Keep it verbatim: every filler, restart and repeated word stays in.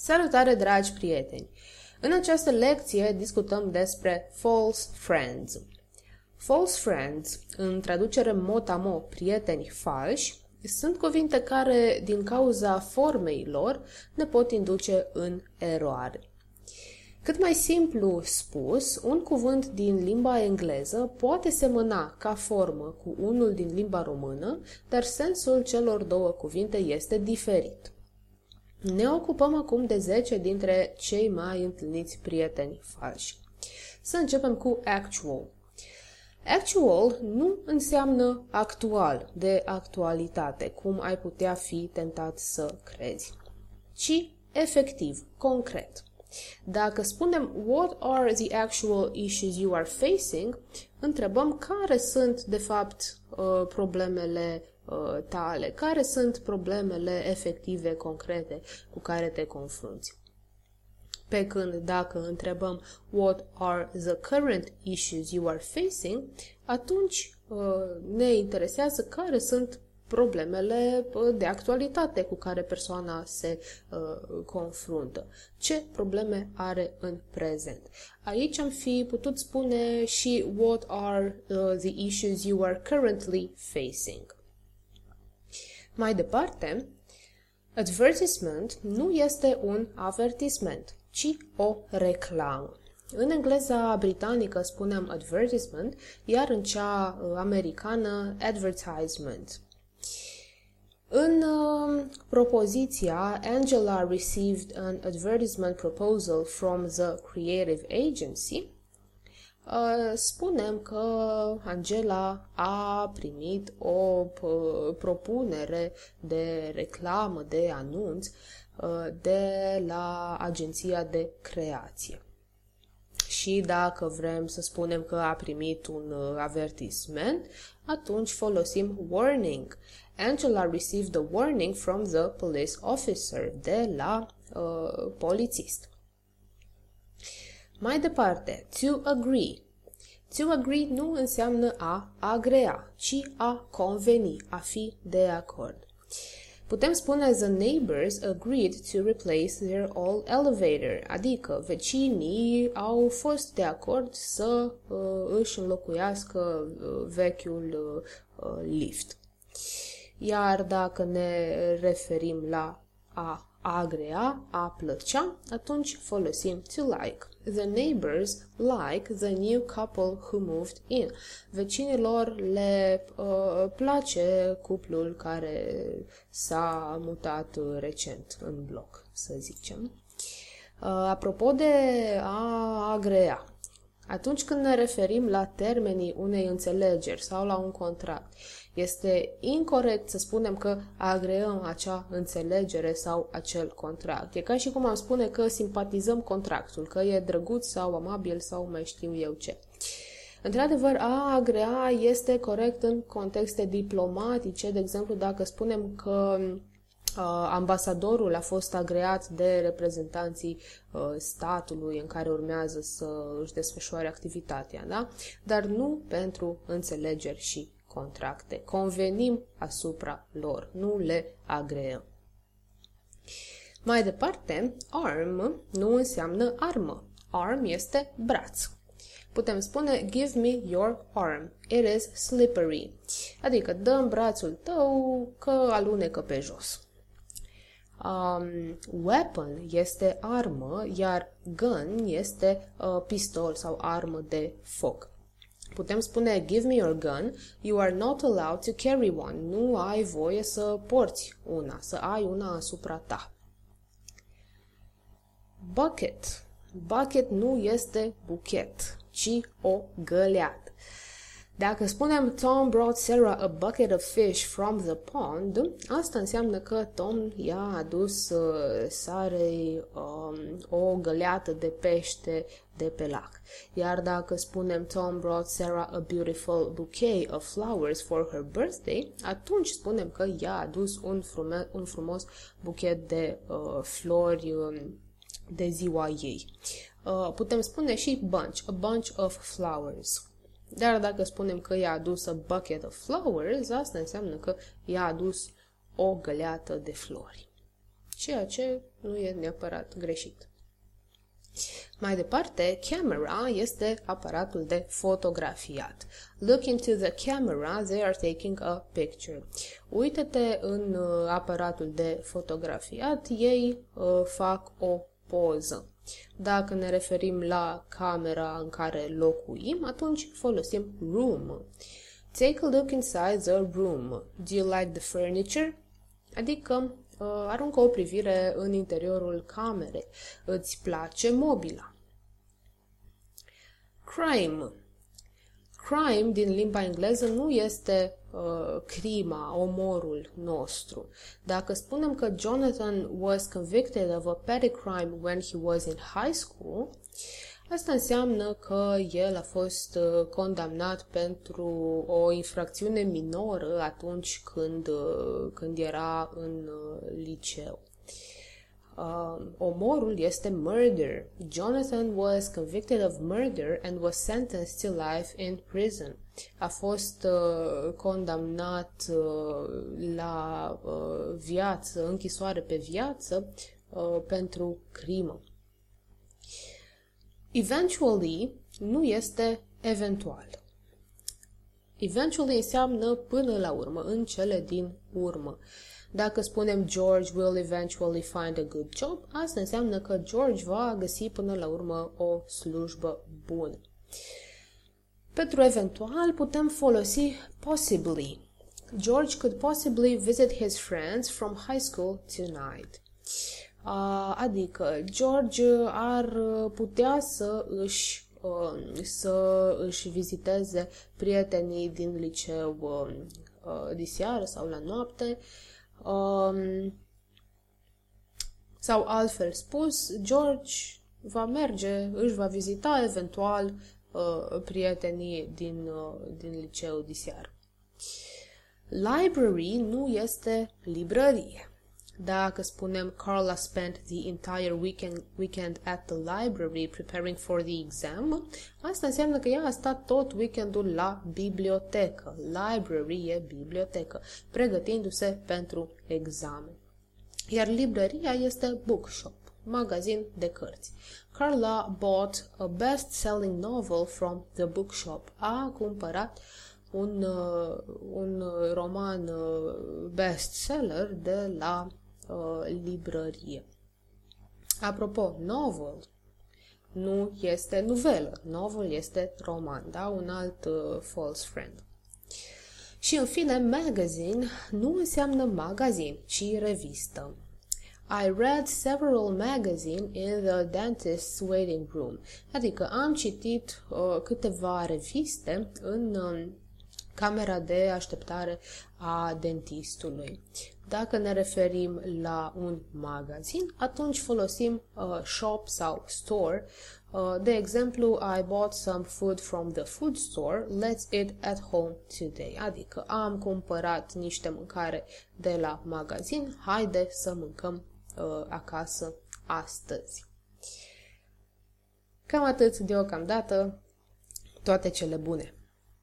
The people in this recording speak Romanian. Salutare, dragi prieteni! În această lecție discutăm despre false friends. False friends, în traducere mot-a-mot, prieteni falși, sunt cuvinte care, din cauza formei lor, ne pot induce în eroare. Cât mai simplu spus, un cuvânt din limba engleză poate semăna ca formă cu unul din limba română, dar sensul celor două cuvinte este diferit. Ne ocupăm acum de zece dintre cei mai întâlniți prieteni falși. Să începem cu actual. Actual nu înseamnă actual, de actualitate, cum ai putea fi tentat să crezi, ci efectiv, concret. Dacă spunem what are the actual issues you are facing, întrebăm care sunt, de fapt, problemele tale, care sunt problemele efective, concrete, cu care te confrunți. Pe când dacă întrebăm what are the current issues you are facing, atunci ne interesează care sunt problemele de actualitate cu care persoana se uh, confruntă. Ce probleme are în prezent? Aici am fi putut spune și what are uh, the issues you are currently facing. Mai departe, advertisement nu este un avertisment, ci o reclamă. În engleza britanică spuneam advertisement, iar în cea americană advertisement. În uh, propoziția Angela received an advertisement proposal from the creative agency, uh, spunem că Angela a primit o uh, propunere de reclamă, de anunț uh, de la agenția de creație. Și dacă vrem să spunem că a primit un avertisment, atunci folosim warning. Angela received a warning from the police officer, de la uh, polițist. Mai departe, to agree. To agree nu înseamnă a agrea, ci a conveni, a fi de acord. Putem spune the neighbors agreed to replace their old elevator, adică vecinii au fost de acord să uh, își înlocuiască uh, vechiul uh, lift. Iar dacă ne referim la a agrea, a plăcea, atunci folosim to like. The neighbors like the new couple who moved in. Vecinilor le uh, place cuplul care s-a mutat recent în bloc, să zicem. Uh, apropo de a agrea, atunci când ne referim la termenii unei înțelegeri sau la un contract, este incorect să spunem că agreăm acea înțelegere sau acel contract. E ca și cum am spune că simpatizăm contractul, că e drăguț sau amabil sau mai știu eu ce. Într-adevăr, a agrea este corect în contexte diplomatice, de exemplu dacă spunem că ambasadorul a fost agreat de reprezentanții statului în care urmează să își desfășoare activitatea, da? Dar nu pentru înțelegeri și contracte. Convenim asupra lor, nu le agreăm. Mai departe, arm nu înseamnă armă. Arm este braț. Putem spune give me your arm, it is slippery, adică dă-mi brațul tău că alunecă pe jos. Um, weapon este armă, iar gun este uh, pistol sau armă de foc. Putem spune give me your gun, you are not allowed to carry one. Nu ai voie să porți una, să ai una asupra ta. Bucket. Bucket nu este buchet, ci o găleată. Dacă spunem Tom brought Sarah a bucket of fish from the pond, asta înseamnă că Tom i-a adus uh, Sarei um, o găleată de pește de pe lac. Iar dacă spunem Tom brought Sarah a beautiful bouquet of flowers for her birthday, atunci spunem că i-a adus un, frume- un frumos buchet de uh, flori um, de ziua ei. Uh, putem spune și bunch, a bunch of flowers. Dar dacă spunem că i-a adus a bucket of flowers, asta înseamnă că i-a adus o găleată de flori. ceea ce nu e neapărat greșit. Mai departe, camera este aparatul de fotografiat. Look into the camera, they are taking a picture. Uită-te în aparatul de fotografiat, ei uh, fac o poză. Dacă ne referim la camera în care locuim, atunci folosim room. Take a look inside the room. Do you like the furniture? Adică uh, aruncă o privire în interiorul camerei. Îți place mobila? Crime. Crime din limba engleză nu este uh, crima, omorul nostru. Dacă spunem că Jonathan was convicted of a petty crime when he was in high school, asta înseamnă că el a fost condamnat pentru o infracțiune minoră atunci când, când era în liceu. Uh, omorul este murder. Jonathan was convicted of murder and was sentenced to life in prison. A fost uh, condamnat uh, la uh, viață, închisoare pe viață uh, pentru crimă. Eventually nu este eventual. Eventually înseamnă până la urmă, în cele din urmă. Dacă spunem George will eventually find a good job, asta înseamnă că George va găsi până la urmă o slujbă bună. Pentru eventual putem folosi possibly. George could possibly visit his friends from high school tonight. Adică George ar putea să își, să își viziteze prietenii din liceu diseară sau la noapte. Sau altfel spus, George va merge, își va vizita eventual prietenii din, din liceu diseară. Library nu este librărie. Dacă spunem Carla spent the entire weekend, weekend at the library preparing for the exam, asta înseamnă că ea a stat tot weekendul la bibliotecă. Library e bibliotecă, pregătindu-se pentru examen. Iar librăria este bookshop, magazin de cărți. Carla bought a best-selling novel from the bookshop. A cumpărat un, un roman bestseller de la librărie. Apropo, novel nu este novelă, novel este roman, da? Un alt uh, false friend. Și în fine, magazine nu înseamnă magazin, ci revistă. I read several magazines in the dentist's waiting room. Adică am citit uh, câteva reviste în uh, camera de așteptare a dentistului. Dacă ne referim la un magazin, atunci folosim uh, shop sau store. Uh, de exemplu, I bought some food from the food store. Let's eat at home today. Adică am cumpărat niște mâncare de la magazin. Haide să mâncăm uh, acasă astăzi. Cam atât deocamdată. Toate cele bune!